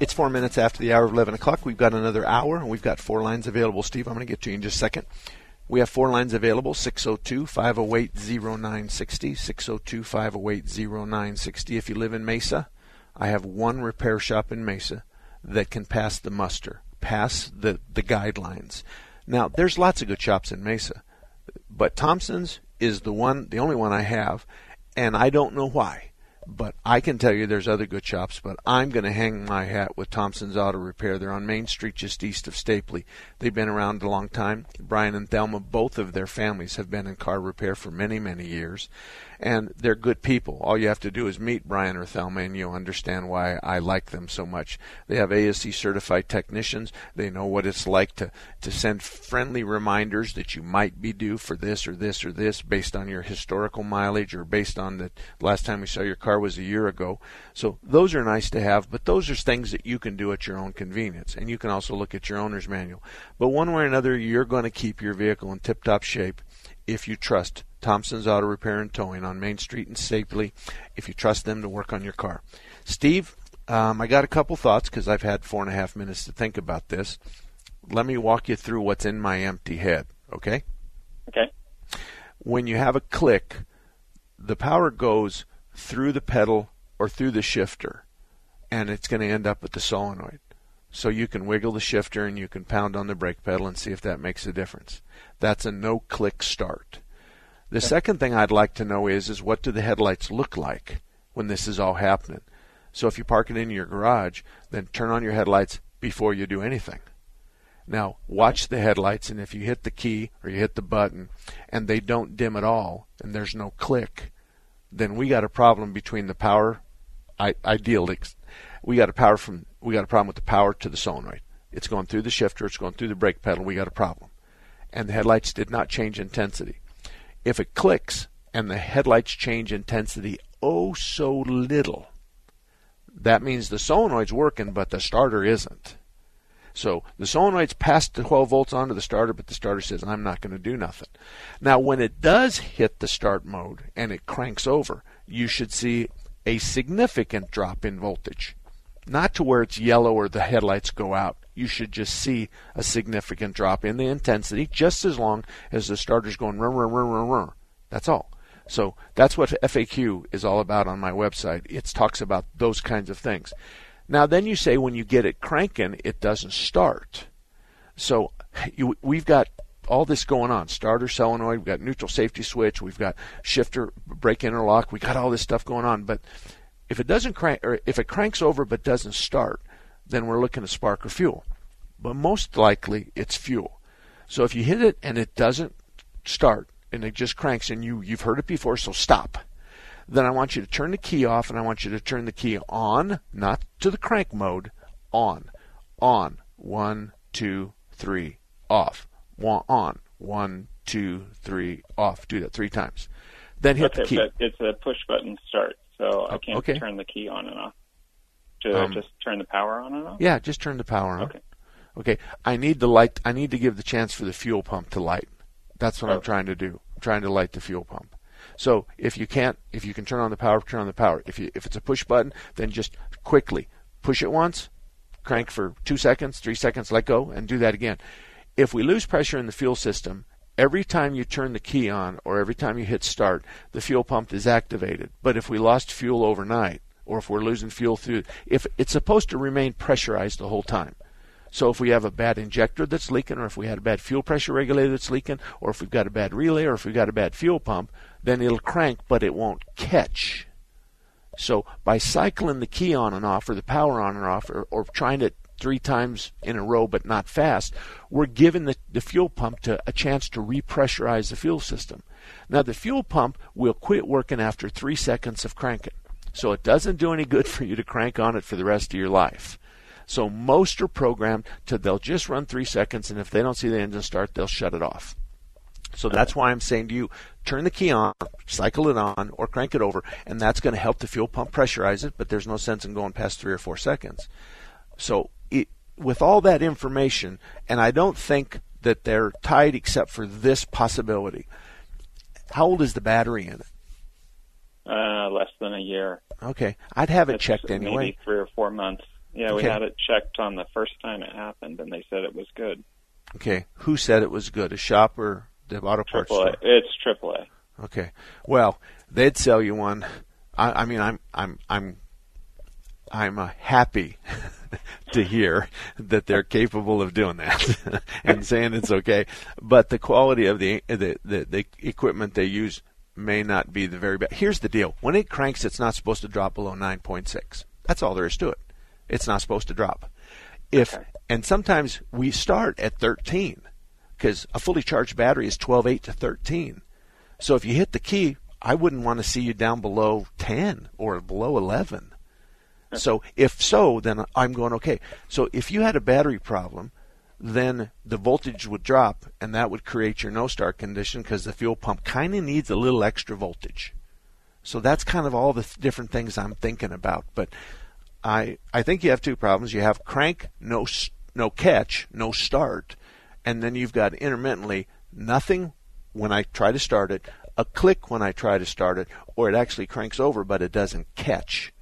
It's 4 minutes after the hour of 11 o'clock. We've got another hour, and we've got four lines available. Steve, I'm going to get to you in just a second. We have four lines available, 602-508-0960, 602-508-0960. If you live in Mesa, I have one repair shop in Mesa that can pass the muster, pass the guidelines. Now, there's lots of good shops in Mesa, but Thompson's is the one, the only one I have, and I don't know why. But I can tell you there's other good shops, but I'm going to hang my hat with Thompson's Auto Repair. They're on Main Street just east of Stapley. They've been around a long time. Brian and Thelma, both of their families have been in car repair for many, many years. And they're good people. All you have to do is meet Brian or Thelma, and you'll understand why I like them so much. They have ASC-certified technicians. They know what it's like to send friendly reminders that you might be due for this or this or this based on your historical mileage or based on the last time we saw your car was a year ago. So those are nice to have, but those are things that you can do at your own convenience, and you can also look at your owner's manual. But one way or another, you're going to keep your vehicle in tip-top shape if you trust Thompson's Auto Repair and Towing on Main Street in Stapley, if you trust them to work on your car. Steve, I got a couple thoughts because I've had 4.5 minutes to think about this. Let me walk you through what's in my empty head, okay? Okay. When you have a click, the power goes through the pedal or through the shifter, and it's going to end up at the solenoid. So you can wiggle the shifter and you can pound on the brake pedal and see if that makes a difference. That's a no-click start. The second thing I'd like to know is what do the headlights look like when this is all happening? So if you park it in your garage, then turn on your headlights before you do anything. Now, watch the headlights, and if you hit the key or you hit the button and they don't dim at all and there's no click, then we got a problem between the power. We got a problem with the power to the solenoid. It's going through the shifter. It's going through the brake pedal. We got a problem, and the headlights did not change intensity. If it clicks and the headlights change intensity oh so little, that means the solenoid's working, but the starter isn't. So the solenoid's passed the 12 volts onto the starter, but the starter says, I'm not going to do nothing. Now, when it does hit the start mode and it cranks over, you should see a significant drop in voltage. Not to where it's yellow or the headlights go out. You should just see a significant drop in the intensity just as long as the starter's going run, run, run, run, run. That's all. So that's what FAQ is all about on my website. It talks about those kinds of things. Now, then you say when you get it cranking, it doesn't start. So we've got all this going on. Starter, solenoid, we've got neutral safety switch, we've got shifter, brake interlock, we've got all this stuff going on. But if it doesn't crank, or if it cranks over but doesn't start, then we're looking at spark or fuel. But most likely, it's fuel. So if you hit it and it doesn't start and it just cranks, and you've heard it before, so stop. Then I want you to turn the key off, and I want you to turn the key on, not to the crank mode, on, 1, 2, 3, off, on, 1, 2, 3, off. Do that 3 times. Then hit the key. But it's a push button start, so I can't turn the key on and off. Should I just turn the power on and off? Yeah, just turn the power on. Okay. I need the light. I need to give the chance for the fuel pump to light. That's what I'm trying to do. I'm trying to light the fuel pump. So if you can turn on the power, turn on the power. If it's a push button, then just quickly push it once, crank for 2 seconds, 3 seconds, let go, and do that again. If we lose pressure in the fuel system, every time you turn the key on or every time you hit start, the fuel pump is activated. But if we lost fuel overnight, or if we're losing fuel through, if it's supposed to remain pressurized the whole time. So if we have a bad injector that's leaking, or if we had a bad fuel pressure regulator that's leaking, or if we've got a bad relay, or if we've got a bad fuel pump, then it'll crank, but it won't catch. So by cycling the key on and off, or the power on and off, or trying to 3 times in a row but not fast, we're giving the fuel pump a chance to repressurize the fuel system. Now the fuel pump will quit working after 3 seconds of cranking. So it doesn't do any good for you to crank on it for the rest of your life. So most are programmed to they'll just run 3 seconds, and if they don't see the engine start, they'll shut it off. So that's why I'm saying to you, turn the key on, cycle it on, or crank it over, and that's going to help the fuel pump pressurize it, but there's no sense in going past 3 or 4 seconds. So with all that information, and I don't think that they're tied except for this possibility. How old is the battery in it? Less than a year. Okay. I'd have it checked anyway. Maybe 3 or 4 months. Yeah, okay. We had it checked on the first time it happened, and they said it was good. Okay. Who said it was good? A shop or the auto parts store? It's AAA. Okay. Well, they'd sell you one. I'm happy to hear that they're capable of doing that and saying it's okay. But the quality of the equipment they use may not be the very best. Here's the deal. When it cranks, it's not supposed to drop below 9.6. That's all there is to it. It's not supposed to drop. And sometimes we start at 13 because a fully charged battery is 12.8 to 13. So if you hit the key, I wouldn't want to see you down below 10 or below 11. So if so, then I'm going, okay. So if you had a battery problem, then the voltage would drop, and that would create your no-start condition because the fuel pump kind of needs a little extra voltage. So that's kind of all the different things I'm thinking about. But I think you have 2 problems. You have crank, no catch, no start, and then you've got intermittently nothing when I try to start it, a click when I try to start it, or it actually cranks over but it doesn't catch.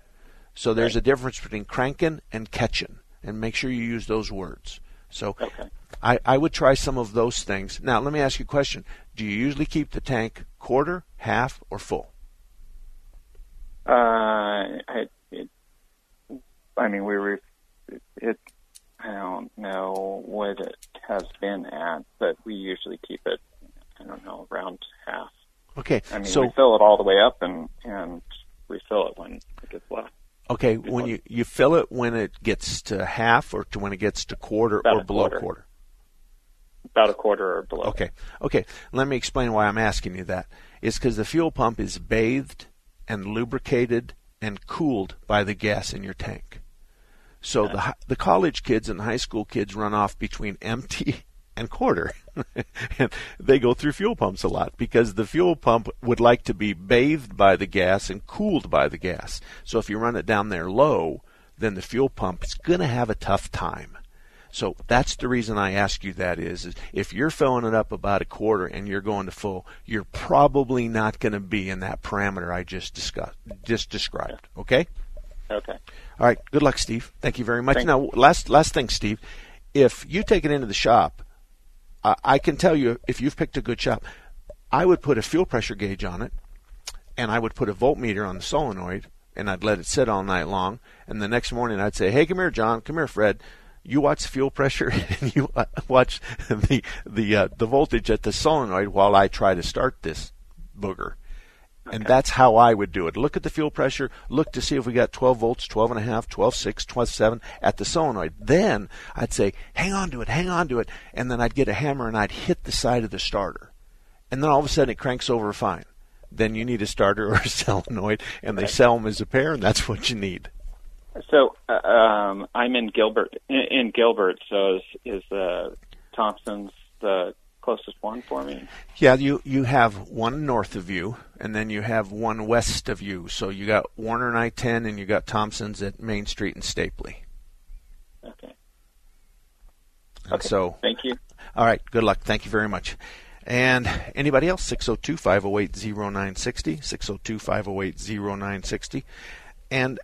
So there's a difference between cranking and catching, and make sure you use those words. So I would try some of those things. Now, let me ask you a question. Do you usually keep the tank quarter, half, or full? I don't know what it has been at, but we usually keep it, around half. Okay. We fill it all the way up and refill it when it gets left. Okay, when you fill it when it gets to half or to when it gets to quarter or below quarter? About a quarter or below. Okay. Let me explain why I'm asking you that. It's because the fuel pump is bathed and lubricated and cooled by the gas in your tank. So the college kids and high school kids run off between empty and quarter. And they go through fuel pumps a lot because the fuel pump would like to be bathed by the gas and cooled by the gas. So if you run it down there low, then the fuel pump is going to have a tough time. So that's the reason I ask you that is if you're filling it up about a quarter and you're going to full, you're probably not going to be in that parameter I just described. Okay? Okay. All right. Good luck, Steve. Thank you very much. Thanks. Now, last thing, Steve. If you take it into the shop, I can tell you, if you've picked a good shop, I would put a fuel pressure gauge on it, and I would put a voltmeter on the solenoid, and I'd let it sit all night long. And the next morning I'd say, hey, come here, John, come here, Fred. You watch fuel pressure, and you watch the voltage at the solenoid while I try to start this booger. Okay. And that's how I would do it. Look at the fuel pressure. Look to see if we got 12 volts, 12.5, 12.6, 12.7 at the solenoid. Then I'd say, hang on to it. And then I'd get a hammer and I'd hit the side of the starter. And then all of a sudden it cranks over fine. Then you need a starter or a solenoid, and they sell them as a pair, and that's what you need. So I'm in Gilbert. So is Thompson's the closest one for me? Yeah, you have one north of you, and then you have one west of you. So you got Warner and I-10, and you got Thompson's at Main Street and Stapley. Okay. And so, thank you. All right, good luck. Thank you very much. And anybody else? 602-508-0960, 602-508-0960. And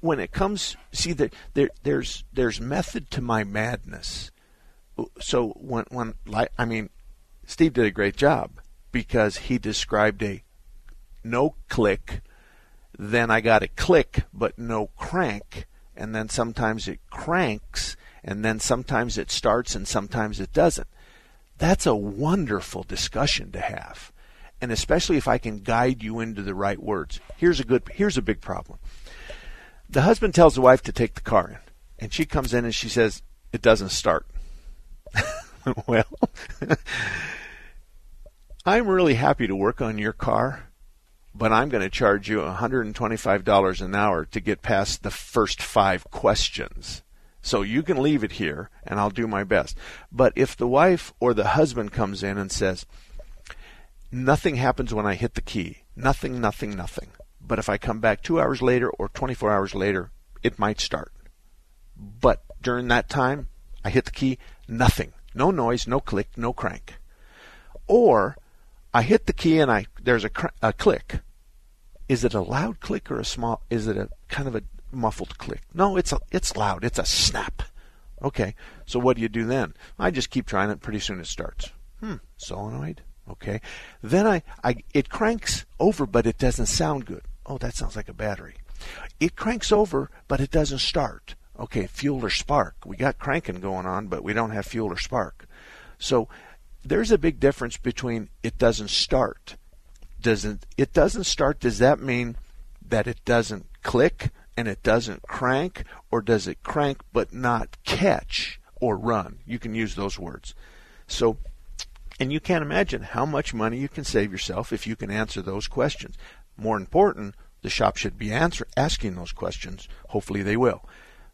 when it comes, see, there's method to my madness. So Steve did a great job because he described a no click. Then I got a click, but no crank. And then sometimes it cranks, and then sometimes it starts and sometimes it doesn't. That's a wonderful discussion to have, and especially if I can guide you into the right words. Here's a big problem. The husband tells the wife to take the car in, and she comes in and she says, it doesn't start. Well, I'm really happy to work on your car, but I'm going to charge you $125 an hour to get past the first 5 questions. So you can leave it here, and I'll do my best. But if the wife or the husband comes in and says, nothing happens when I hit the key, nothing, but if I come back 2 hours later or 24 hours later, it might start. But during that time, I hit the key, nothing. No noise, no click, no crank. Or I hit the key and there's a click. Is it a loud click or is it a kind of a muffled click? No, it's loud. It's a snap. Okay, so what do you do then? I just keep trying it. Pretty soon it starts. Solenoid. Okay. Then it cranks over, but it doesn't sound good. Oh, that sounds like a battery. It cranks over, but it doesn't start. Okay, fuel or spark. We got cranking going on, but we don't have fuel or spark. So there's a big difference between it doesn't start. Does that mean that it doesn't click and it doesn't crank, or does it crank but not catch or run? You can use those words. So, and you can't imagine how much money you can save yourself if you can answer those questions. More important, the shop should be asking those questions. Hopefully they will.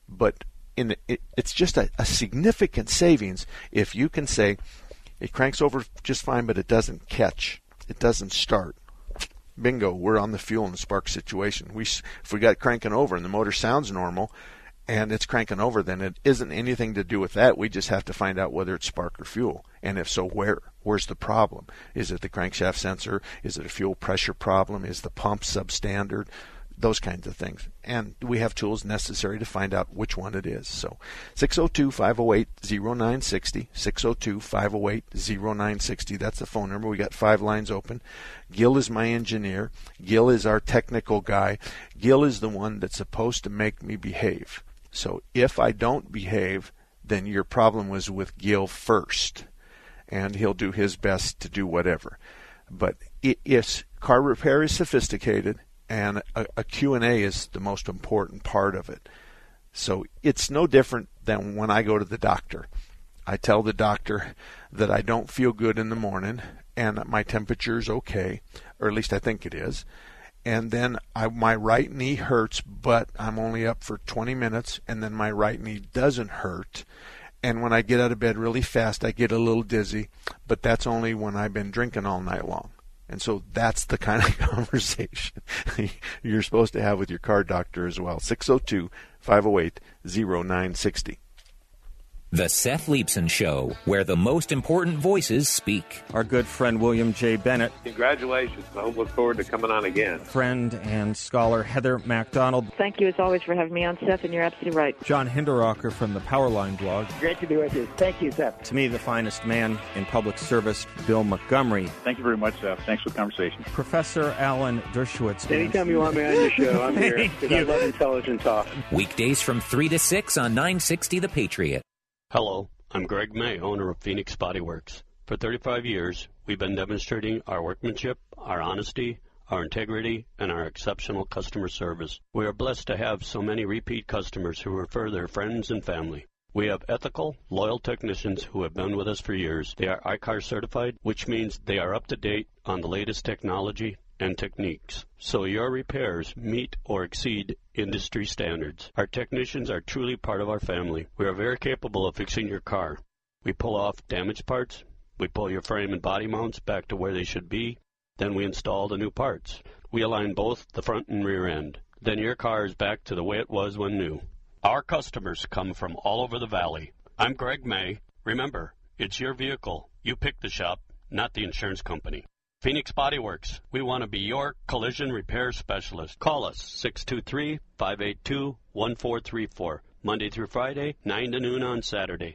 But it's just a significant savings if you can say, it cranks over just fine, but it doesn't catch. It doesn't start. Bingo, we're on the fuel and spark situation. If we got cranking over and the motor sounds normal and it's cranking over, then it isn't anything to do with that. We just have to find out whether it's spark or fuel. And if so, where? Where's the problem? Is it the crankshaft sensor? Is it a fuel pressure problem? Is the pump substandard? Those kinds of things. And we have tools necessary to find out which one it is. So 602-508-0960, 602-508-0960. That's the phone number. We got 5 lines open. Gil is my engineer. Gil is our technical guy. Gil is the one that's supposed to make me behave. So if I don't behave, then your problem was with Gil first. And he'll do his best to do whatever. But if car repair is sophisticated, and a Q&A is the most important part of it. So it's no different than when I go to the doctor. I tell the doctor that I don't feel good in the morning and that my temperature is okay, or at least I think it is. And then my right knee hurts, but I'm only up for 20 minutes, and then my right knee doesn't hurt. And when I get out of bed really fast, I get a little dizzy, but that's only when I've been drinking all night long. And so that's the kind of conversation you're supposed to have with your car doctor as well. 602-508-0960. The Seth Leibson Show, where the most important voices speak. Our good friend William J. Bennett. Congratulations. I look forward to coming on again. Friend and scholar Heather MacDonald. Thank you as always for having me on, Seth, and you're absolutely right. John Hinderocker from the Powerline blog. Great to be with you. Thank you, Seth. To me, the finest man in public service, Bill Montgomery. Thank you very much, Seth. Thanks for the conversation. Professor Alan Dershowitz. Anytime you want me on your show, I'm here. I love intelligent talk. Weekdays from 3 to 6 on 960 The Patriot. Hello, I'm Greg May, owner of Phoenix Body Works. For 35 years, we've been demonstrating our workmanship, our honesty, our integrity, and our exceptional customer service. We are blessed to have so many repeat customers who refer their friends and family. We have ethical, loyal technicians who have been with us for years. They are ICAR certified, which means they are up to date on the latest technology and techniques, so your repairs meet or exceed industry standards. Our technicians are truly part of our family. We are very capable of fixing your car. We pull off damaged parts, we pull your frame and body mounts back to where they should be, then we install the new parts. We align both the front and rear end. Then your car is back to the way it was when new. Our customers come from all over the valley. I'm Greg May. Remember, it's your vehicle. You pick the shop, not the insurance company. Phoenix Body Works. We want to be your collision repair specialist. Call us, 623-582-1434, Monday through Friday, 9 to noon on Saturday.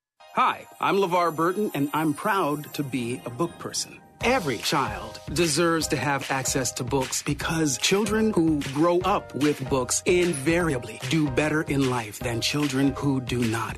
Hi, I'm LeVar Burton, and I'm proud to be a book person. Every child deserves to have access to books because children who grow up with books invariably do better in life than children who do not.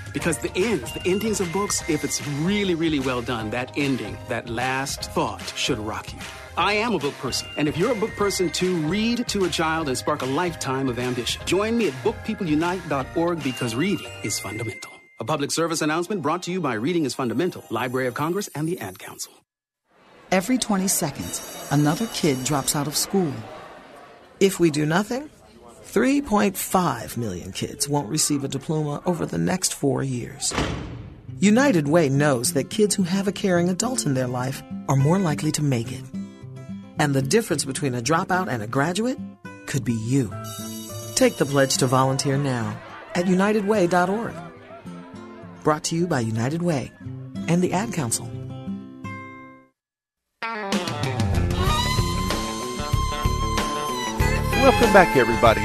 Because the endings of books, if it's really, really well done, that ending, that last thought should rock you. I am a book person, and if you're a book person too, read to a child and spark a lifetime of ambition. Join me at bookpeopleunite.org because reading is fundamental. A public service announcement brought to you by Reading is Fundamental, Library of Congress, and the Ad Council. Every 20 seconds, another kid drops out of school. If we do nothing, 3.5 million kids won't receive a diploma over the next 4 years. United Way knows that kids who have a caring adult in their life are more likely to make it. And the difference between a dropout and a graduate could be you. Take the pledge to volunteer now at unitedway.org. Brought to you by United Way and the Ad Council. Welcome back, everybody.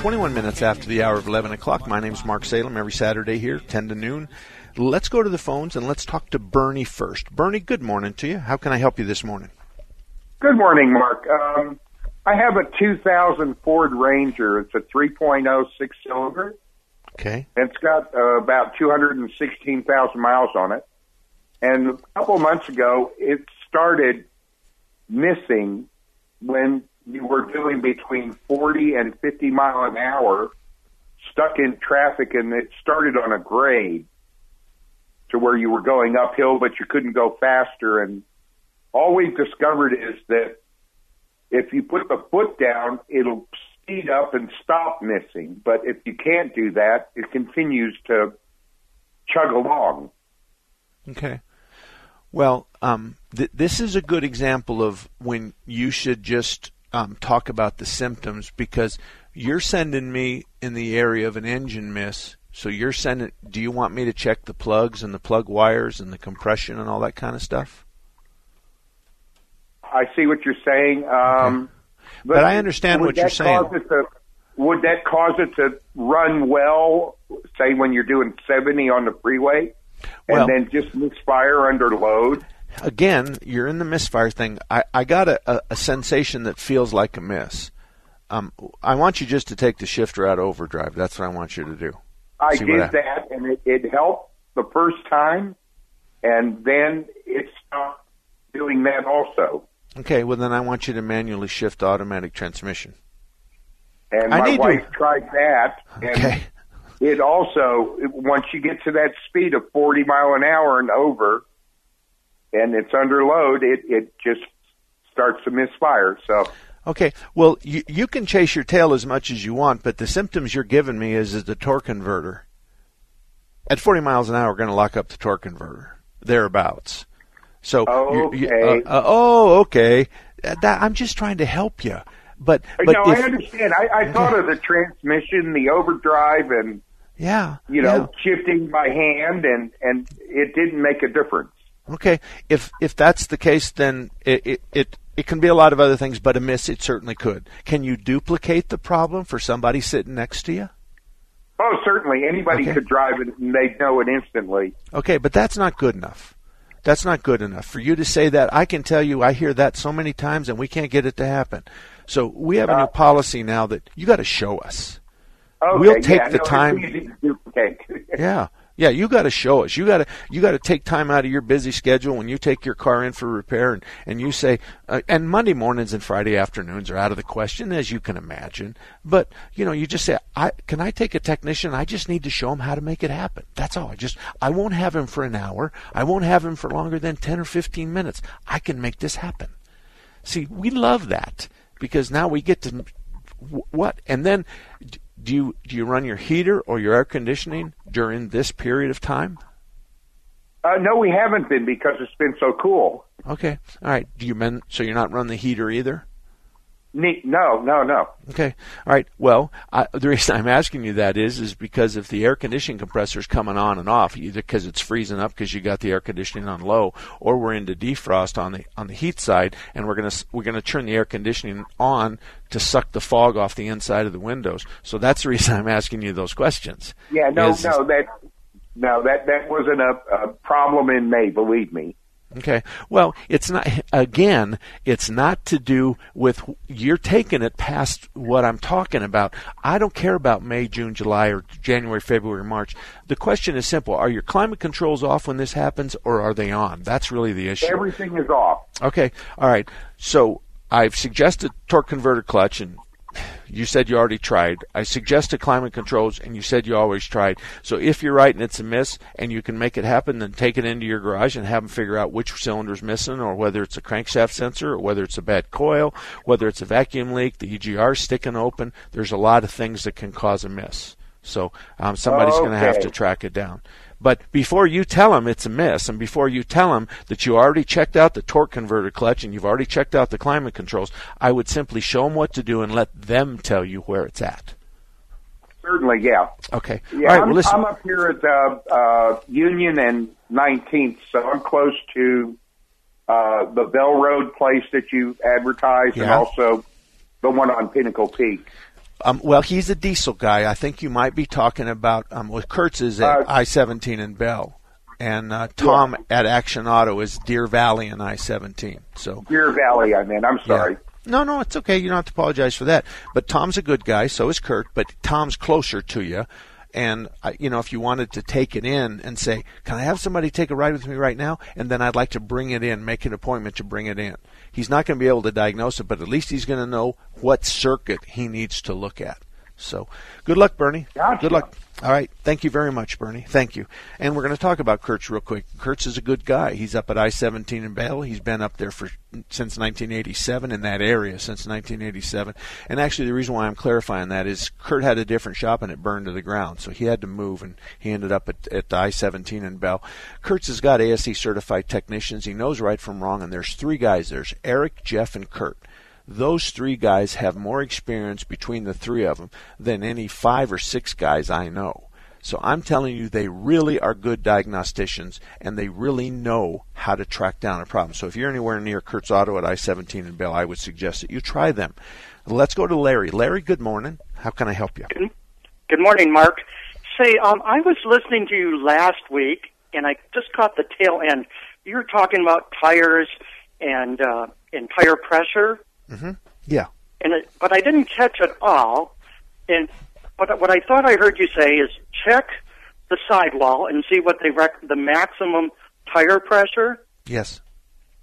21 minutes after the hour of 11 o'clock. My name's Mark Salem. Every Saturday here, 10 to noon. Let's go to the phones and let's talk to Bernie first. Bernie, good morning to you. How can I help you this morning? Good morning, Mark. I have a 2000 Ford Ranger. It's a 3.0 six-cylinder. Okay. It's got about 216,000 miles on it. And a couple months ago, it started missing when you were doing between 40 and 50 mile an hour, stuck in traffic, and it started on a grade to where you were going uphill, but you couldn't go faster. And all we've discovered is that if you put the foot down, it'll speed up and stop missing. But if you can't do that, it continues to chug along. Okay. Well, this is a good example of when you should just talk about the symptoms, because you're sending me in the area of an engine miss. So you're sending, do you want me to check the plugs and the plug wires and the compression and all that kind of stuff? I see what you're saying. Okay. But I understand what you're saying. Would that cause it to run well, say when you're doing 70 on the freeway, and then just misfire under load? Again, you're in the misfire thing. I got a sensation that feels like a miss. I want you just to take the shifter out of overdrive. That's what I want you to do. I did that, and it helped the first time, and then it stopped doing that also. Okay, well, then I want you to manually shift automatic transmission. And my wife tried that, and okay. It also, once you get to that speed of 40 mile an hour and over, and it's under load, it just starts to misfire. So okay, well, you can chase your tail as much as you want, but the symptoms you're giving me is the torque converter. At 40 miles an hour, we're going to lock up the torque converter, thereabouts. So okay. Okay. I'm just trying to help you. But no, I understand. I thought of the transmission, the overdrive, and shifting by hand, and it didn't make a difference. Okay, if that's the case, then it can be a lot of other things, but amiss it certainly could. Can you duplicate the problem for somebody sitting next to you? Oh, certainly. Anybody could drive it and they'd know it instantly. Okay, but that's not good enough. That's not good enough. For you to say that, I can tell you I hear that so many times and we can't get it to happen. So we have a new policy now that you got to show us. Okay, we'll take the time. Yeah, you got to show us. You got to take time out of your busy schedule when you take your car in for repair, and you say, and Monday mornings and Friday afternoons are out of the question, as you can imagine. But you know, you just say, can I take a technician? I just need to show him how to make it happen. That's all. I won't have him for an hour. I won't have him for longer than 10 or 15 minutes. I can make this happen. See, we love that because now we get to what, and then. Do you run your heater or your air conditioning during this period of time? No, we haven't been because it's been so cool. Okay, all right. So you're not running the heater either? No. Okay, all right. Well, the reason I'm asking you that is because if the air conditioning compressor is coming on and off, either because it's freezing up because you got the air conditioning on low, or we're into defrost on the heat side, and we're gonna turn the air conditioning on to suck the fog off the inside of the windows. So that's the reason I'm asking you those questions. Yeah, that wasn't a problem in May, believe me. Okay. Well, it's not to do with you're taking it past what I'm talking about. I don't care about May, June, July, or January, February, March. The question is simple. Are your climate controls off when this happens, or are they on? That's really the issue. Everything is off. Okay. All right. So I've suggested torque converter clutch, and you said you already tried. I suggested climate controls, and you said you always tried. So if you're right and it's a miss and you can make it happen, then take it into your garage and have them figure out which cylinder's missing, or whether it's a crankshaft sensor, or whether it's a bad coil, whether it's a vacuum leak, the EGR's sticking open. There's a lot of things that can cause a miss. So somebody's going to have to track it down. But before you tell them it's a miss, and before you tell them that you already checked out the torque converter clutch and you've already checked out the climate controls, I would simply show them what to do and let them tell you where it's at. Certainly, yeah. Okay. Yeah, all right, well, listen. I'm up here at Union and 19th, so I'm close to the Bell Road place that you advertised, and also the one on Pinnacle Peak. Well, he's a diesel guy. I think you might be talking about Kurtz is at I-17 and Bell, and Tom at Action Auto is Deer Valley and I-17. So Deer Valley, I mean. I'm sorry. Yeah. No, it's okay. You don't have to apologize for that. But Tom's a good guy. So is Kurt. But Tom's closer to you. And, you know, if you wanted to take it in and say, can I have somebody take a ride with me right now? And then I'd like to bring it in, make an appointment to bring it in. He's not going to be able to diagnose it, but at least he's going to know what circuit he needs to look at. So good luck, Bernie. Gotcha. Good luck. All right. Thank you very much, Bernie. Thank you. And we're going to talk about Kurtz real quick. Kurtz is a good guy. He's up at I-17 in Bell. He's been up there since 1987, in that area since 1987. And actually the reason why I'm clarifying that is Kurt had a different shop and it burned to the ground. So he had to move, and he ended up at the I-17 in Bell. Kurtz has got ASE certified technicians. He knows right from wrong. And there's three guys. There's Eric, Jeff, and Kurt. Those three guys have more experience between the three of them than any 5 or 6 guys I know. So I'm telling you, they really are good diagnosticians, and they really know how to track down a problem. So if you're anywhere near Kurtz Auto at I-17 in Bell, I would suggest that you try them. Let's go to Larry. Larry, good morning. How can I help you? Good morning, Mark. Say, I was listening to you last week, and I just caught the tail end. You were talking about tires and tire pressure. Mm-hmm. Yeah, but I didn't catch it all. And what I thought I heard you say is check the sidewall and see what they the maximum tire pressure. Yes.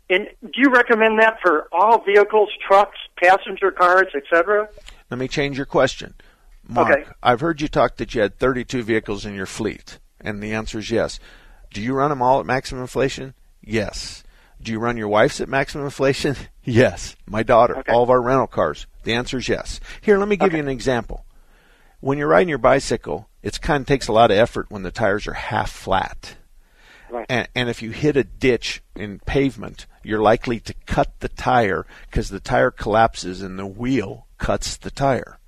And do you recommend that for all vehicles, trucks, passenger cars, etc.? Let me change your question, Mark. Okay. I've heard you talk that you had 32 vehicles in your fleet, and the answer is yes. Do you run them all at maximum inflation? Yes. Do you run your wife's at maximum inflation? Yes. My daughter, all of our rental cars. The answer is yes. Here, let me give you an example. When you're riding your bicycle, it kind of takes a lot of effort when the tires are half flat. Right. And if you hit a ditch in pavement, you're likely to cut the tire because the tire collapses and the wheel cuts the tire.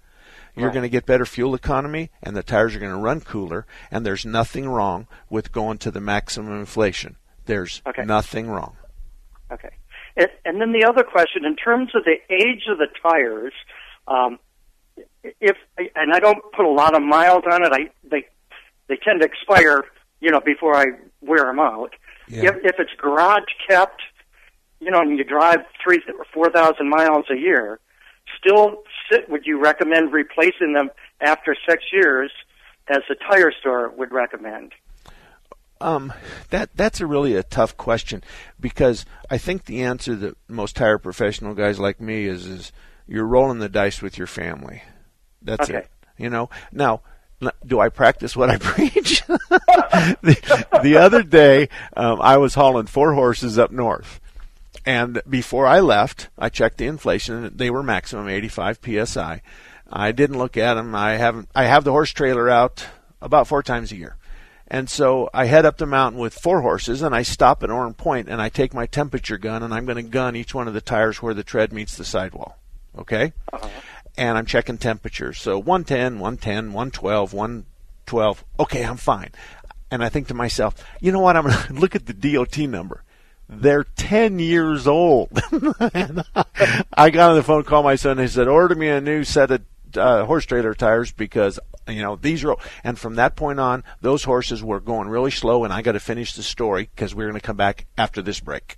You're going to get better fuel economy, and the tires are going to run cooler, and there's nothing wrong with going to the maximum inflation. There's nothing wrong. Okay. And then the other question, in terms of the age of the tires, if and I don't put a lot of miles on it, they tend to expire, you know, before I wear them out. Yeah. If it's garage kept, you know, and you drive 3,000 or 4,000 miles a year, would you recommend replacing them after 6 years, as the tire store would recommend? That's a really tough question, because I think the answer that most tire professional guys like me is you're rolling the dice with your family. That's it. You know, now, do I practice what I preach? The other day, I was hauling 4 horses up north. And before I left, I checked the inflation. They were maximum 85 PSI. I didn't look at them. I have the horse trailer out about 4 times a year. And so I head up the mountain with 4 horses, and I stop at Orm Point, and I take my temperature gun, and I'm going to gun each one of the tires where the tread meets the sidewall. Okay? Uh-huh. And I'm checking temperature. So 110, 110, 112, 112. Okay, I'm fine. And I think to myself, you know what? I'm going to look at the DOT number. They're 10 years old. And I got on the phone, called my son, and he said, order me a new set of horse trailer tires, because you know these are. And from that point on, those horses were going really slow, and I got to finish the story because we're going to come back after this break.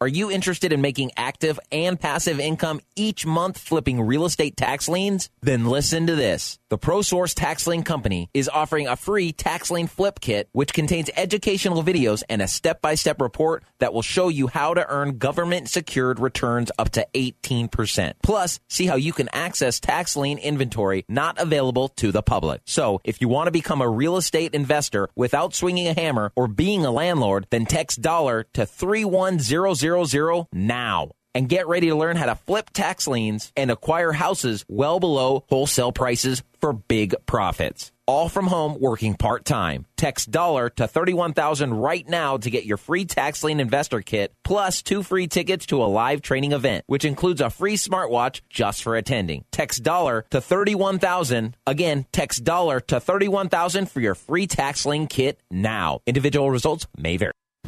Are you interested in making active and passive income each month flipping real estate tax liens? Then listen to this. The ProSource Tax Lien Company is offering a free tax lien flip kit, which contains educational videos and a step-by-step report that will show you how to earn government-secured returns up to 18%. Plus, see how you can access tax lien inventory not available to the public. So, if you want to become a real estate investor without swinging a hammer or being a landlord, then text dollar to 31000 now. And get ready to learn how to flip tax liens and acquire houses well below wholesale prices for big profits. All from home, working part-time. Text dollar to 31,000 right now to get your free tax lien investor kit, plus 2 free tickets to a live training event, which includes a free smartwatch just for attending. Text dollar to 31,000. Again, text dollar to 31,000 for your free tax lien kit now. Individual results may vary.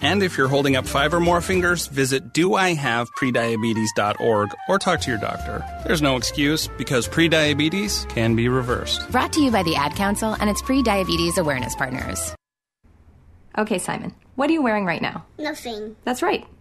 And if you're holding up 5 or more fingers, visit doihaveprediabetes.org or talk to your doctor. There's no excuse, because prediabetes can be reversed. Brought to you by the Ad Council and its Prediabetes Awareness Partners. Okay, Simon, what are you wearing right now? Nothing. That's right.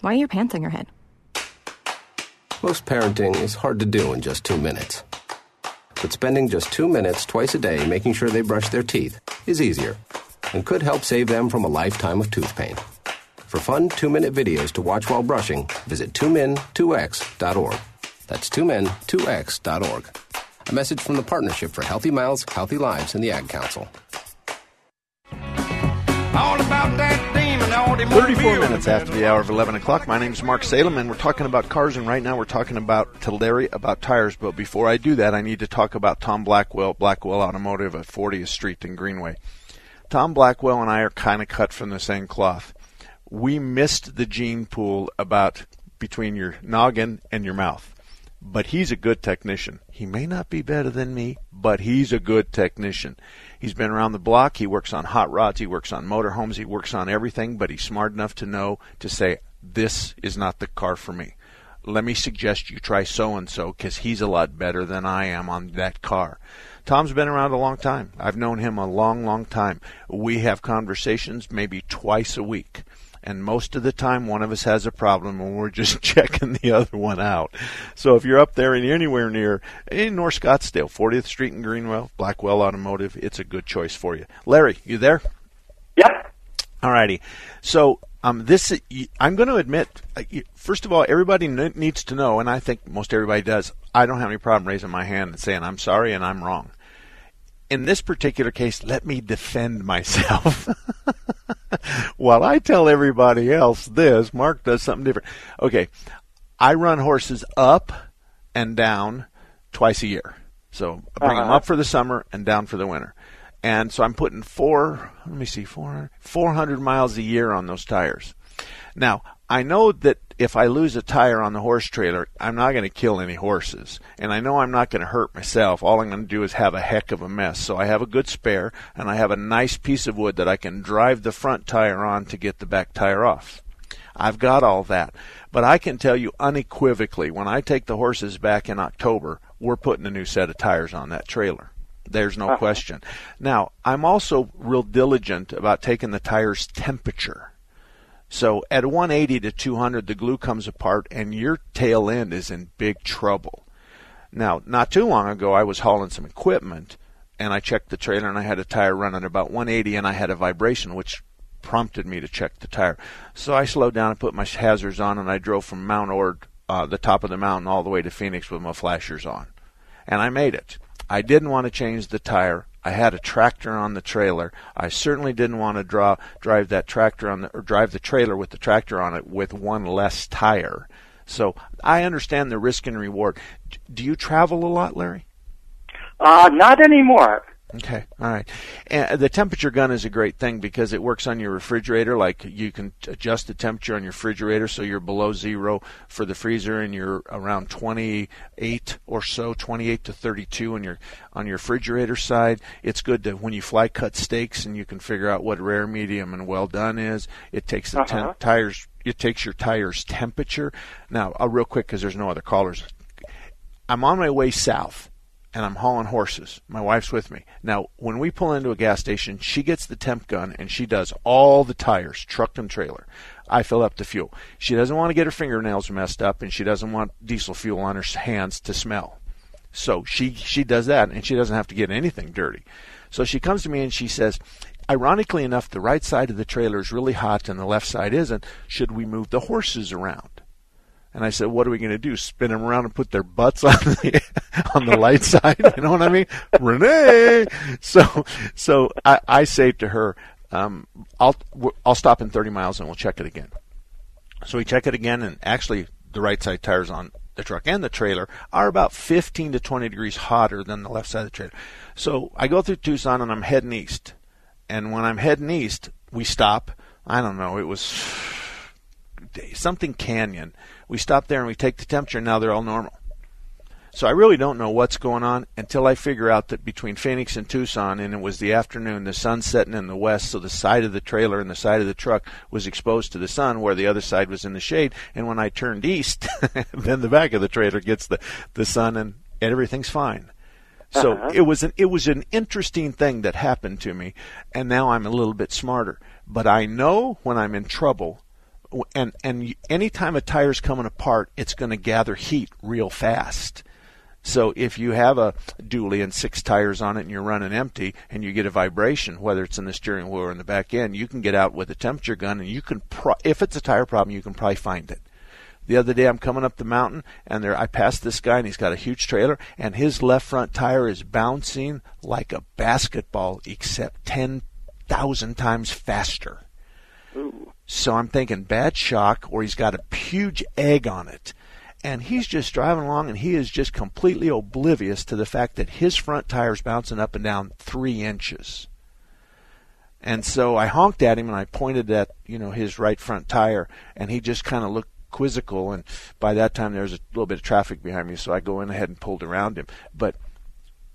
Why are your pants on your head? Most parenting is hard to do in just 2 minutes. But spending just 2 minutes twice a day making sure they brush their teeth is easier and could help save them from a lifetime of tooth pain. For fun 2-minute videos to watch while brushing, visit 2min2x.org. That's 2min2x.org. A message from the Partnership for Healthy Mouths, Healthy Lives, and the Ag Council. All about that demon, all 34 minutes after the hour of 11 o'clock. My name is Mark Salem, and we're talking about cars, and right now we're talking to Larry about tires. But before I do that, I need to talk about Tom Blackwell, Blackwell Automotive at 40th Street and Greenway. Tom Blackwell and I are kind of cut from the same cloth. We missed the gene pool about between your noggin and your mouth. But he's a good technician. He may not be better than me, but he's a good technician. He's been around the block. He works on hot rods. He works on motorhomes. He works on everything, but he's smart enough to know to say, this is not the car for me. Let me suggest you try so-and-so because he's a lot better than I am on that car. Tom's been around a long time. I've known him a long, long time. We have conversations maybe twice a week. And most of the time, one of us has a problem, and we're just checking the other one out. So if you're up there and anywhere near in North Scottsdale, 40th Street in Greenwell, Blackwell Automotive, it's a good choice for you. Larry, you there? Yep. All righty. So I'm going to admit, first of all, everybody needs to know, and I think most everybody does, I don't have any problem raising my hand and saying I'm sorry and I'm wrong. In this particular case, let me defend myself. While I tell everybody else this, Mark does something different. Okay, I run horses up and down twice a year. So I bring them up for the summer and down for the winter. And so I'm putting 400 miles a year on those tires. Now, I know that if I lose a tire on the horse trailer, I'm not going to kill any horses. And I know I'm not going to hurt myself. All I'm going to do is have a heck of a mess. So I have a good spare, and I have a nice piece of wood that I can drive the front tire on to get the back tire off. I've got all that. But I can tell you unequivocally, when I take the horses back in October, we're putting a new set of tires on that trailer. There's no question. Now, I'm also real diligent about taking the tire's temperature. So at 180 to 200, the glue comes apart, and your tail end is in big trouble. Now, not too long ago, I was hauling some equipment, and I checked the trailer, and I had a tire running about 180, and I had a vibration, which prompted me to check the tire. So I slowed down and put my hazards on, and I drove from Mount Ord, the top of the mountain, all the way to Phoenix with my flashers on. And I made it. I didn't want to change the tire. I had a tractor on the trailer. I certainly didn't want to drive the trailer with the tractor on it with one less tire. So I understand the risk and reward. Do you travel a lot, Larry? Not anymore. Okay, all right. And the temperature gun is a great thing because it works on your refrigerator. Like you can adjust the temperature on your refrigerator so you're below zero for the freezer and you're around 28 or so, 28 to 32 on your refrigerator side. It's good to, when you fly cut steaks and you can figure out what rare, medium, and well done is, it takes the it takes your tire's temperature. Now, real quick because there's no other callers. I'm on my way south. And I'm hauling horses. My wife's with me. Now, when we pull into a gas station, she gets the temp gun, and she does all the tires, truck and trailer. I fill up the fuel. She doesn't want to get her fingernails messed up, and she doesn't want diesel fuel on her hands to smell. So she does that, and she doesn't have to get anything dirty. So she comes to me, and she says, ironically enough, the right side of the trailer is really hot, and the left side isn't. Should we move the horses around? And I said, what are we going to do, spin them around and put their butts on the light side? You know what I mean? Renee! So I say to her, I'll stop in 30 miles and we'll check it again. So we check it again, and actually the right side tires on the truck and the trailer are about 15 to 20 degrees hotter than the left side of the trailer. So I go through Tucson and I'm heading east. And when I'm heading east, we stop. I don't know, it was something canyon. We stop there and we take the temperature. Now they're all normal. So I really don't know what's going on until I figure out that between Phoenix and Tucson, and it was the afternoon, the sun's setting in the west, so the side of the trailer and the side of the truck was exposed to the sun where the other side was in the shade. And when I turned east, then the back of the trailer gets the sun and everything's fine. So it was an interesting thing that happened to me, and now I'm a little bit smarter. But I know when I'm in trouble, and any time a tire's coming apart, it's going to gather heat real fast. So if you have a dually and 6 tires on it and you're running empty and you get a vibration, whether it's in the steering wheel or in the back end, you can get out with a temperature gun and you can, if it's a tire problem, you can probably find it. The other day I'm coming up the mountain and I passed this guy and he's got a huge trailer and his left front tire is bouncing like a basketball except 10,000 times faster. Ooh. So I'm thinking bad shock or he's got a huge egg on it. And he's just driving along, and he is just completely oblivious to the fact that his front tire's bouncing up and down 3 inches. And so I honked at him, and I pointed at, his right front tire, and he just kind of looked quizzical. And by that time, there was a little bit of traffic behind me, so I go in ahead and pulled around him. But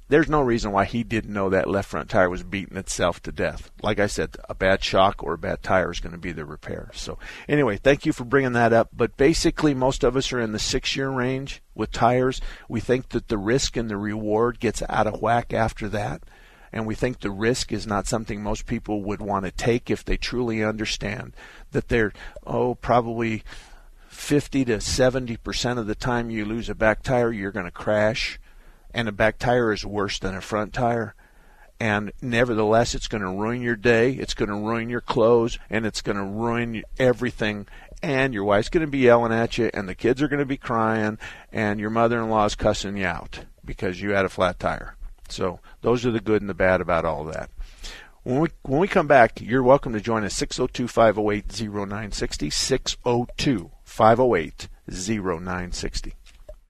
there's no reason why he didn't know that left front tire was beating itself to death. Like I said, a bad shock or a bad tire is going to be the repair. So anyway, thank you for bringing that up. But basically, most of us are in the 6-year range with tires. We think that the risk and the reward gets out of whack after that. And we think the risk is not something most people would want to take if they truly understand that they're, probably 50 to 70% of the time you lose a back tire, you're going to crash. And a back tire is worse than a front tire. And nevertheless, it's going to ruin your day, it's going to ruin your clothes, and it's going to ruin everything. And your wife's going to be yelling at you, and the kids are going to be crying, and your mother-in-law is cussing you out because you had a flat tire. So those are the good and the bad about all that. When we come back, you're welcome to join us, 602-508-0960, 602-508-0960.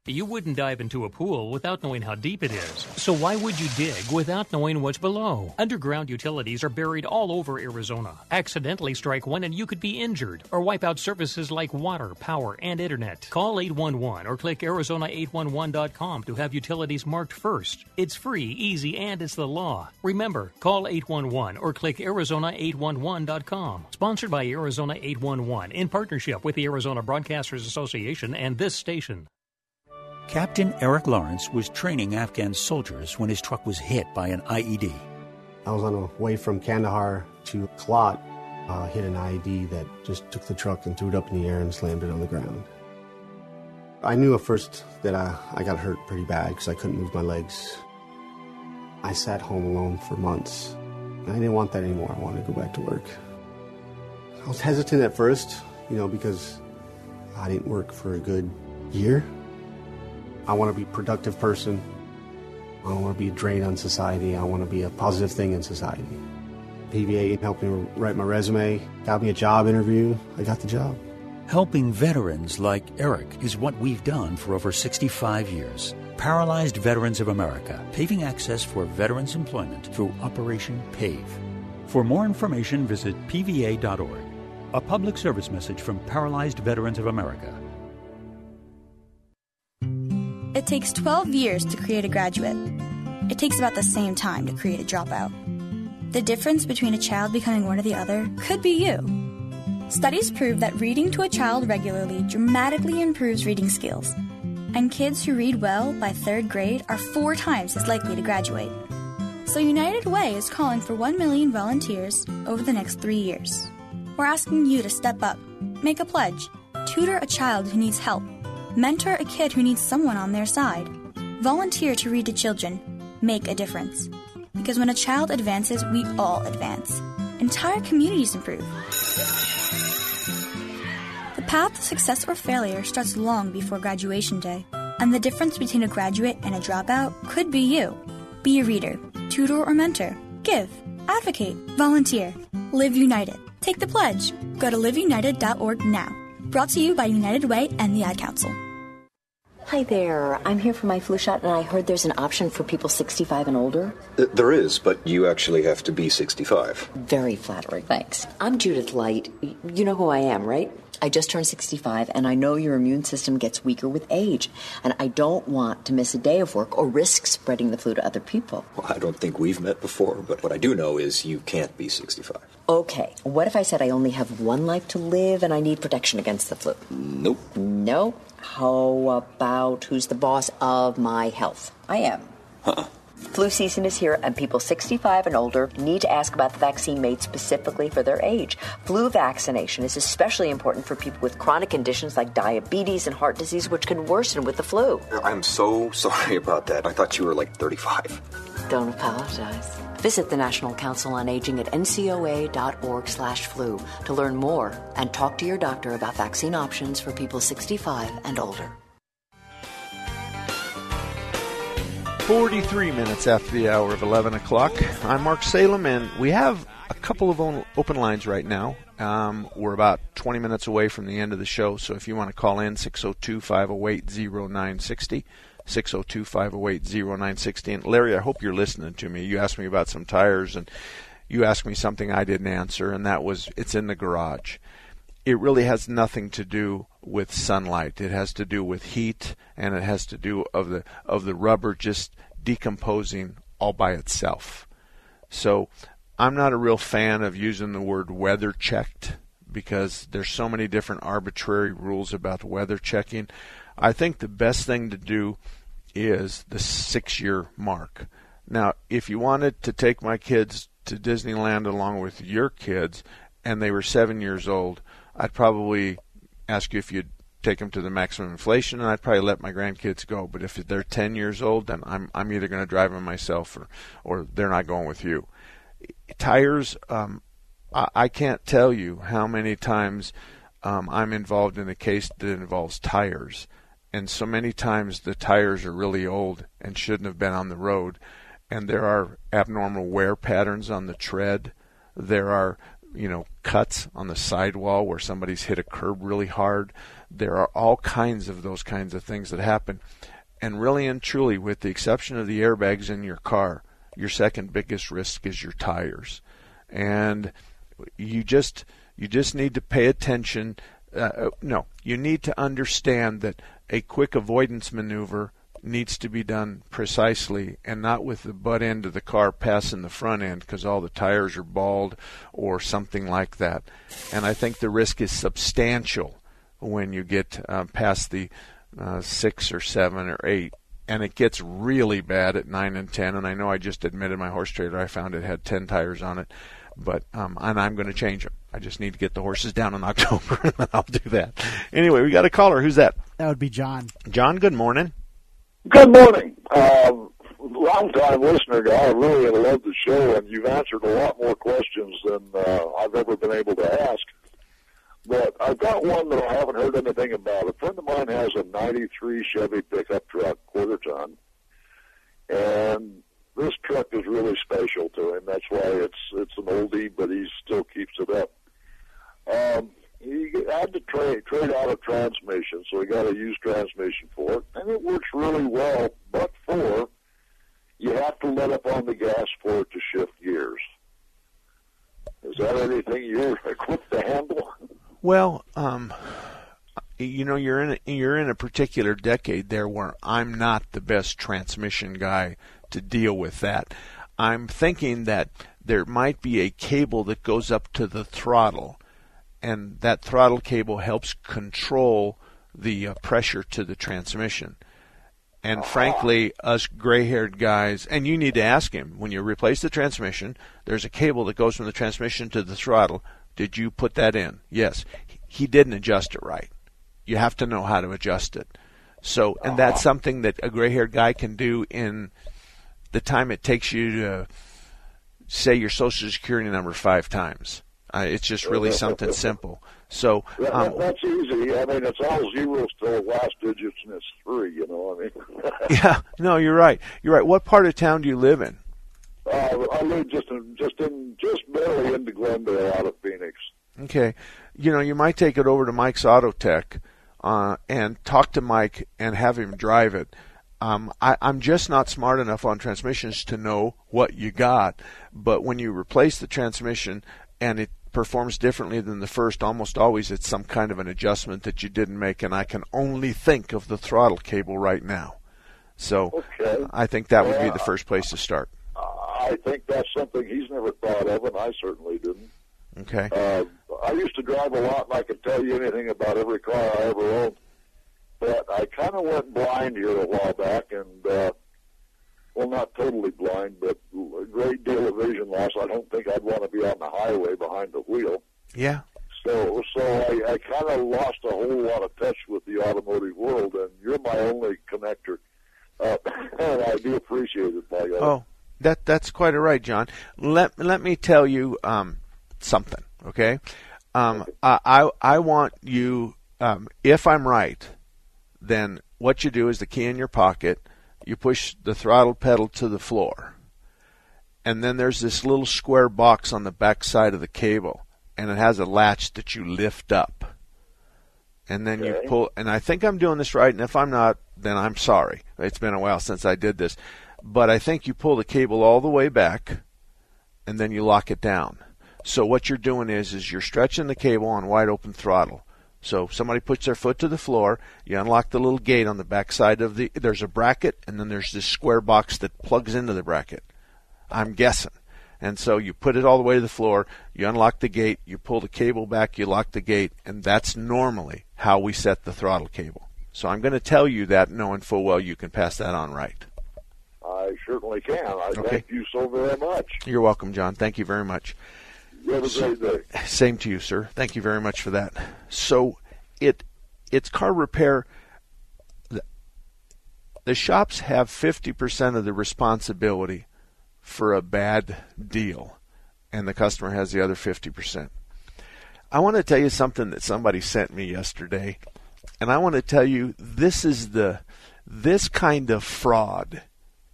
You wouldn't dive into a pool without knowing how deep it is. So why would you dig without knowing what's below? Underground utilities are buried all over Arizona. Accidentally strike one and you could be injured or wipe out services like water, power, and internet. Call 811 or click Arizona811.com to have utilities marked first. It's free, easy, and it's the law. Remember, call 811 or click Arizona811.com. Sponsored by Arizona 811 in partnership with the Arizona Broadcasters Association and this station. Captain Eric Lawrence was training Afghan soldiers when his truck was hit by an IED. I was on the way from Kandahar to Kalat, hit an IED that just took the truck and threw it up in the air and slammed it on the ground. I knew at first that I got hurt pretty bad because I couldn't move my legs. I sat home alone for months. I didn't want that anymore. I wanted to go back to work. I was hesitant at first, because I didn't work for a good year. I want to be a productive person. I don't want to be a drain on society. I want to be a positive thing in society. PVA helped me write my resume, got me a job interview. I got the job. Helping veterans like Eric is what we've done for over 65 years. Paralyzed Veterans of America, paving access for veterans' employment through Operation PAVE. For more information, visit pva.org. A public service message from Paralyzed Veterans of America. It takes 12 years to create a graduate. It takes about the same time to create a dropout. The difference between a child becoming one or the other could be you. Studies prove that reading to a child regularly dramatically improves reading skills, and kids who read well by 3rd grade are 4 times as likely to graduate. So United Way is calling for 1 million volunteers over the next 3 years. We're asking you to step up, make a pledge, tutor a child who needs help, mentor a kid who needs someone on their side. Volunteer to read to children. Make a difference. Because when a child advances, we all advance. Entire communities improve. The path to success or failure starts long before graduation day. And the difference between a graduate and a dropout could be you. Be a reader, tutor or mentor. Give, advocate, volunteer. Live United. Take the pledge. Go to liveunited.org now. Brought to you by United Way and the Ad Council. Hi there. I'm here for my flu shot, and I heard there's an option for people 65 and older. There is, but you actually have to be 65. Very flattering. Thanks. I'm Judith Light. You know who I am, right? I just turned 65, and I know your immune system gets weaker with age, and I don't want to miss a day of work or risk spreading the flu to other people. Well, I don't think we've met before, but what I do know is you can't be 65. Okay, what if I said I only have one life to live and I need protection against the flu? Nope. No? How about who's the boss of my health? I am. Huh. Flu season is here, and people 65 and older need to ask about the vaccine made specifically for their age. Flu vaccination is especially important for people with chronic conditions like diabetes and heart disease, which can worsen with the flu. I'm so sorry about that. I thought you were like 35. Don't apologize. Visit the National Council on Aging at ncoa.org/flu to learn more and talk to your doctor about vaccine options for people 65 and older. 43 minutes after the hour of 11 o'clock. I'm Mark Salem, and we have a couple of open lines right now. We're about 20 minutes away from the end of the show, so if you want to call in, 602-508-0960, 602-508-0960. And Larry, I hope you're listening to me. You asked me about some tires, and you asked me something I didn't answer, and that was, it's in the garage. It really has nothing to do with sunlight. It has to do with heat, and it has to do of the rubber just decomposing all by itself. So I'm not a real fan of using the word weather checked, because there's so many different arbitrary rules about weather checking. I think the best thing to do is the 6-year mark. Now, if you wanted to take my kids to Disneyland along with your kids and they were 7 years old, I'd probably ask you if you'd take them to the maximum inflation, and I'd probably let my grandkids go. But if they're 10 years old, then I'm either going to drive them myself or they're not going with you. Tires, I can't tell you how many times I'm involved in a case that involves tires. And so many times the tires are really old and shouldn't have been on the road. And there are abnormal wear patterns on the tread. There are cuts on the sidewall where somebody's hit a curb really hard. There are all kinds of those kinds of things that happen. And really and truly, with the exception of the airbags in your car, your second biggest risk is your tires. And you just need to pay attention. You need to understand that a quick avoidance maneuver needs to be done precisely and not with the butt end of the car passing the front end because all the tires are bald or something like that. And I think the risk is substantial when you get past the 6 or 7 or 8. And it gets really bad at 9 and 10. And I know I just admitted my horse trailer, I found it had 10 tires on it. But and I'm going to change them. I just need to get the horses down in October, and I'll do that. Anyway, we got a caller. Who's that? That would be John. John, good morning. Good morning. Long-time listener. I really love the show, and you've answered a lot more questions than I've ever been able to ask. But I've got one that I haven't heard anything about. A friend of mine has a 93 Chevy pickup truck, quarter ton, and this truck is really special to him. That's why it's an oldie, but he still keeps it up. He had to trade out a transmission, so he got a used transmission for it, and it works really well, but you have to let up on the gas for it to shift gears. Is that anything you're equipped to handle? Well, you're in a particular decade there where I'm not the best transmission guy to deal with that. I'm thinking that there might be a cable that goes up to the throttle, and that throttle cable helps control the pressure to the transmission. And frankly, us gray-haired guys, and you need to ask him, when you replace the transmission, there's a cable that goes from the transmission to the throttle. Did you put that in? Yes. He didn't adjust it right. You have to know how to adjust it. So, and that's something that a gray-haired guy can do in the time it takes you to say your Social Security number 5 times. It's just really something simple. So that's easy. I mean, it's all zeros to the last digits, and it's 3. You know what I mean? Yeah. No, you're right. You're right. What part of town do you live in? I live just barely into Glendale, out of Phoenix. Okay. You might take it over to Mike's Auto Tech and talk to Mike and have him drive it. I'm just not smart enough on transmissions to know what you got. But when you replace the transmission and it performs differently than the first, almost always it's some kind of an adjustment that you didn't make, and I can only think of the throttle cable right now. So okay. I think that would be the first place to start. I think that's something he's never thought of, and I certainly didn't. Okay. I used to drive a lot, and I could tell you anything about every car I ever owned. But I kind of went blind here a while back, and, well, not totally blind, but a great deal of vision loss. I don't think I'd want to be on the highway behind the wheel. Yeah. So I kind of lost a whole lot of touch with the automotive world, and you're my only connector. And I do appreciate it, by God. Oh, that's quite all right, John. Let me tell you something, okay? I want you, if I'm right, then what you do is the key in your pocket, you push the throttle pedal to the floor, and then there's this little square box on the back side of the cable, and it has a latch that you lift up. And then you pull, and I think I'm doing this right, and if I'm not, then I'm sorry. It's been a while since I did this. But I think you pull the cable all the way back, and then you lock it down. So what you're doing is you're stretching the cable on wide open throttle. So somebody puts their foot to the floor, you unlock the little gate on the back side of the, there's a bracket, and then there's this square box that plugs into the bracket. I'm guessing. And so you put it all the way to the floor, you unlock the gate, you pull the cable back, you lock the gate, and that's normally how we set the throttle cable. So I'm going to tell you that, knowing full well you can pass that on right. I certainly can. Okay. Thank you so very much. You're welcome, John. Thank you very much. You have a great day. Same to you, sir. Thank you very much for that. So it's car repair. The shops have 50% of the responsibility for a bad deal, and the customer has the other 50%. I want to tell you something that somebody sent me yesterday, and I want to tell you this kind of fraud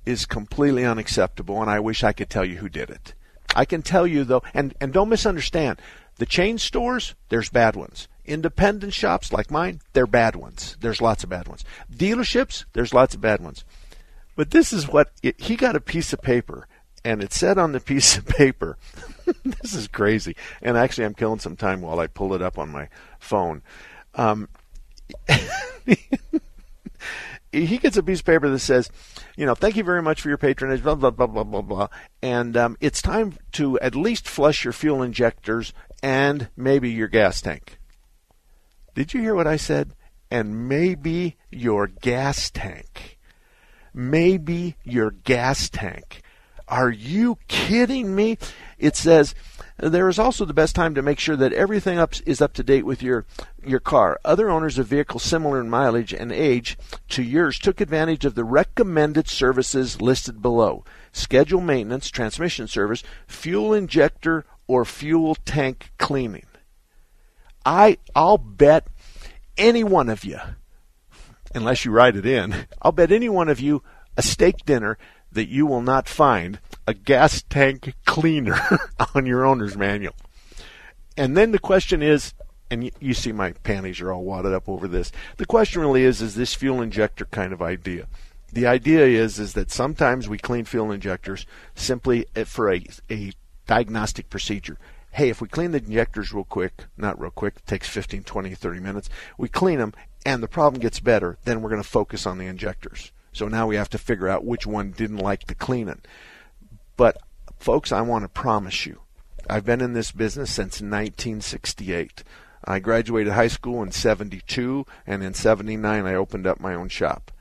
is completely unacceptable, and I wish I could tell you who did it. I can tell you, though, and don't misunderstand, the chain stores, there's bad ones. Independent shops like mine, they're bad ones. There's lots of bad ones. Dealerships, there's lots of bad ones. But this is what, he got a piece of paper, and it said on the piece of paper, this is crazy, and actually I'm killing some time while I pull it up on my phone. He gets a piece of paper that says, thank you very much for your patronage, blah, blah, blah, blah, blah, blah. And it's time to at least flush your fuel injectors and maybe your gas tank. Did you hear what I said? And maybe your gas tank. Maybe your gas tank. Are you kidding me? It says, there is also the best time to make sure that everything is up to date with your car. Other owners of vehicles similar in mileage and age to yours took advantage of the recommended services listed below. Schedule maintenance, transmission service, fuel injector, or fuel tank cleaning. I'll bet any one of you, unless you write it in, I'll bet any one of you a steak dinner that you will not find a gas tank cleaner on your owner's manual. And then the question is, and you see my panties are all wadded up over this, the question really is this fuel injector kind of idea. The idea is that sometimes we clean fuel injectors simply for a diagnostic procedure. Hey, if we clean the injectors real quick, not real quick, it takes 15, 20, 30 minutes, we clean them and the problem gets better, then we're going to focus on the injectors. So now we have to figure out which one didn't like the cleaning. But, folks, I want to promise you, I've been in this business since 1968. I graduated high school in 72, and in 79 I opened up my own shop.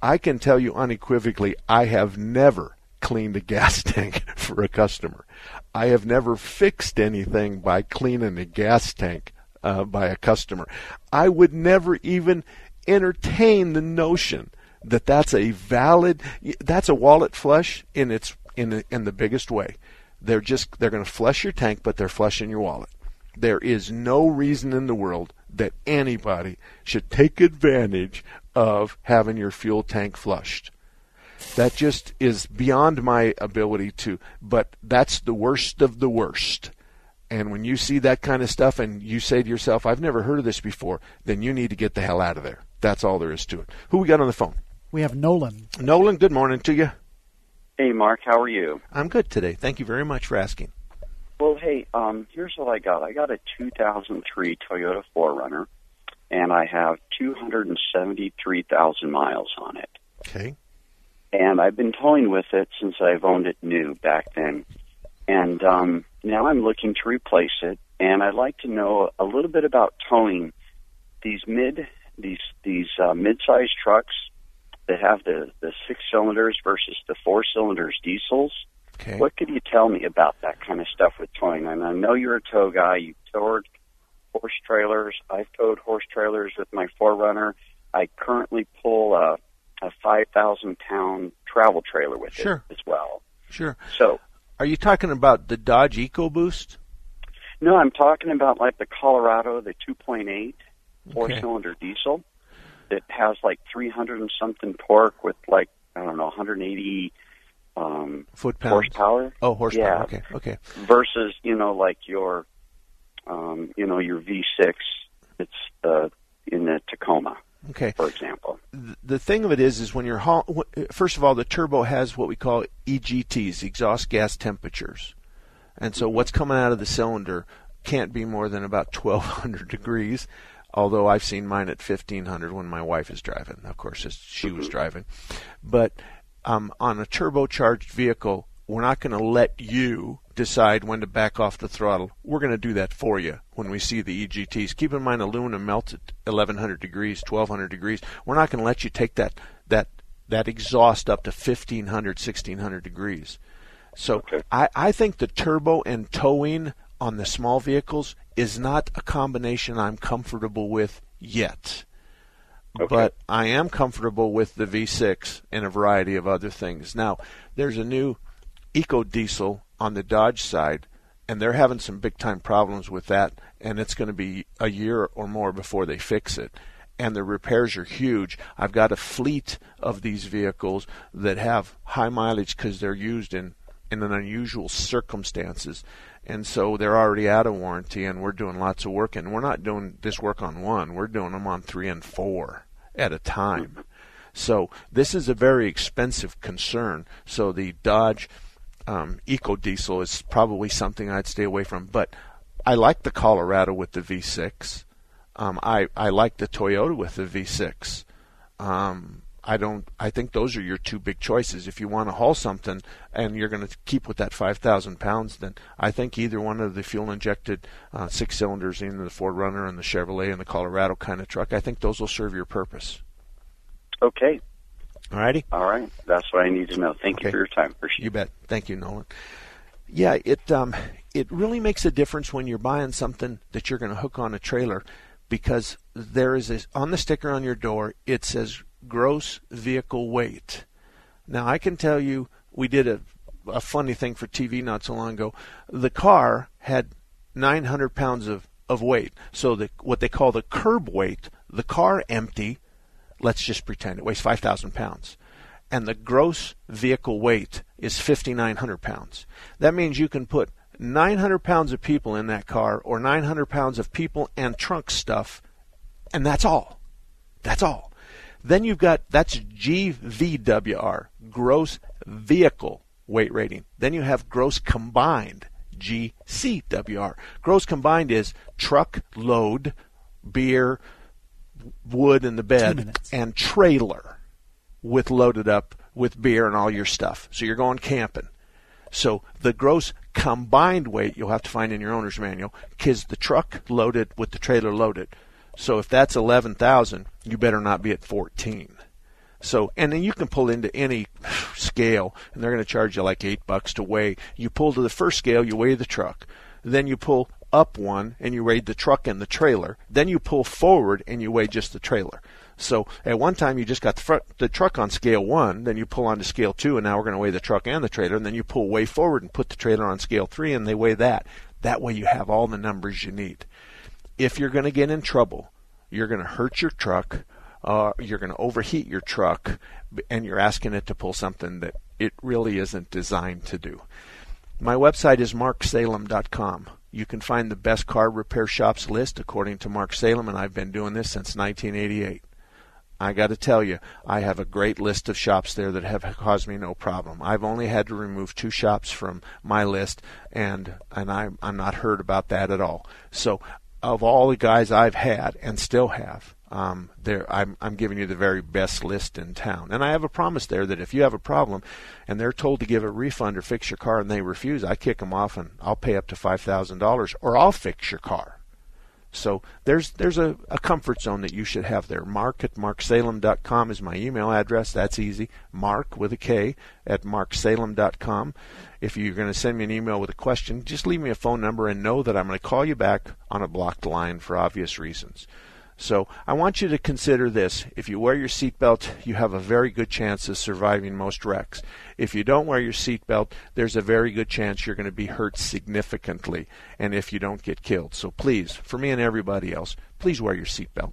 I can tell you unequivocally, I have never cleaned a gas tank for a customer. I have never fixed anything by cleaning a gas tank by a customer. I would never even entertain the notion that that's a wallet flush in the biggest way. They're going to flush your tank, but they're flushing your wallet. There is no reason in the world that anybody should take advantage of having your fuel tank flushed. That just is beyond my ability to, but that's the worst of the worst. And when you see that kind of stuff and you say to yourself, I've never heard of this before, then you need to get the hell out of there. That's all there is to it. Who we got on the phone? We have Nolan. Nolan, good morning to you. Hey, Mark, how are you? I'm good today. Thank you very much for asking. Well, hey, here's what I got. I got a 2003 Toyota 4Runner, and I have 273,000 miles on it. Okay. And I've been towing with it since I've owned it new back then. And now I'm looking to replace it, and I'd like to know a little bit about towing these mid-sized trucks that have the six cylinders versus the four cylinders diesels. Okay. What could you tell me about that kind of stuff with towing? And I know you're a tow guy. You've towed horse trailers. I've towed horse trailers with my 4Runner. I currently pull a 5,000-pound travel trailer with it as well. Sure. So, are you talking about the Dodge EcoBoost? No, I'm talking about like the Colorado, the 2.8 four-cylinder diesel that has like 300 and something torque with like, I don't know, 180 foot-pounds. Horsepower. Oh, horsepower. Yeah. Okay. Versus, like your, your V6 that's in the Tacoma. Okay. For example, the thing of it is when you're first of all, the turbo has what we call EGTs, exhaust gas temperatures, and so what's coming out of the cylinder can't be more than about 1,200 degrees. Although I've seen mine at 1,500 when my wife is driving. Of course, she was driving, but on a turbocharged vehicle, we're not going to let you decide when to back off the throttle. We're going to do that for you when we see the EGTs. Keep in mind, aluminum melts at 1,100 degrees, 1,200 degrees. We're not going to let you take that exhaust up to 1,500, 1,600 degrees. So I think the turbo and towing on the small vehicles is not a combination I'm comfortable with yet. Okay. But I am comfortable with the V6 and a variety of other things. Now, there's a new Eco Diesel on the Dodge side, and they're having some big time problems with that, and it's going to be a year or more before they fix it, and the repairs are huge. I've got a fleet of these vehicles that have high mileage because they're used in an unusual circumstances, and so they're already out of warranty, and we're doing lots of work, and we're not doing this work on one, we're doing them on three and four at a time. So this is a very expensive concern, so the Dodge Eco Diesel is probably something I'd stay away from, but I like the Colorado with the V6. I like the Toyota with the V6. I think those are your two big choices. If you want to haul something and you're going to keep with that 5,000 pounds, then I think either one of the fuel injected six cylinders, either the 4Runner and the Chevrolet and the Colorado kind of truck, I think those will serve your purpose. Okay. Alrighty. All right. That's what I need to know. Thank you for your time. Appreciate it. You bet. Thank you, Nolan. Yeah, it really makes a difference when you're buying something that you're going to hook on a trailer, because there is on the sticker on your door, it says gross vehicle weight. Now, I can tell you we did a funny thing for TV not so long ago. The car had 900 pounds of weight. So what they call the curb weight, the car empty, let's just pretend it weighs 5,000 pounds. And the gross vehicle weight is 5,900 pounds. That means you can put 900 pounds of people in that car, or 900 pounds of people and trunk stuff, and that's all. That's all. Then you've got, that's GVWR, gross vehicle weight rating. Then you have gross combined, GCWR. Gross combined is truck, load, beer, wood in the bed, and trailer with loaded up with beer and all your stuff. So you're going camping. So the gross combined weight you'll have to find in your owner's manual, because the truck loaded with the trailer loaded. So if that's 11,000, you better not be at 14. So, and then you can pull into any scale, and they're going to charge you like $8 to weigh. You pull to the first scale, you weigh the truck. Then you pull up one and you weighed the truck and the trailer. Then you pull forward and you weigh just the trailer. So at one time you just got the truck on scale 1, then you pull on to scale 2, and now we're going to weigh the truck and the trailer, and then you pull way forward and put the trailer on scale 3, and they weigh that. That way you have all the numbers you need. If you're going to get in trouble, you're going to hurt your truck, you're going to overheat your truck, and you're asking it to pull something that it really isn't designed to do. My website is MarkSalem.com. You can find the best car repair shops list according to Mark Salem, and I've been doing this since 1988. I got to tell you, I have a great list of shops there that have caused me no problem. I've only had to remove 2 shops from my list, and I'm not hurt about that at all. So of all the guys I've had and still have, I'm giving you the very best list in town. And I have a promise there that if you have a problem and they're told to give a refund or fix your car and they refuse, I kick them off and I'll pay up to $5,000 or I'll fix your car. So there's a comfort zone that you should have there. Mark at MarkSalem.com is my email address. That's easy. Mark with a K at MarkSalem.com. If you're going to send me an email with a question, just leave me a phone number and know that I'm going to call you back on a blocked line for obvious reasons. So I want you to consider this. If you wear your seatbelt, you have a very good chance of surviving most wrecks. If you don't wear your seatbelt, there's a very good chance you're going to be hurt significantly, and if you don't get killed. So please, for me and everybody else, please wear your seatbelt.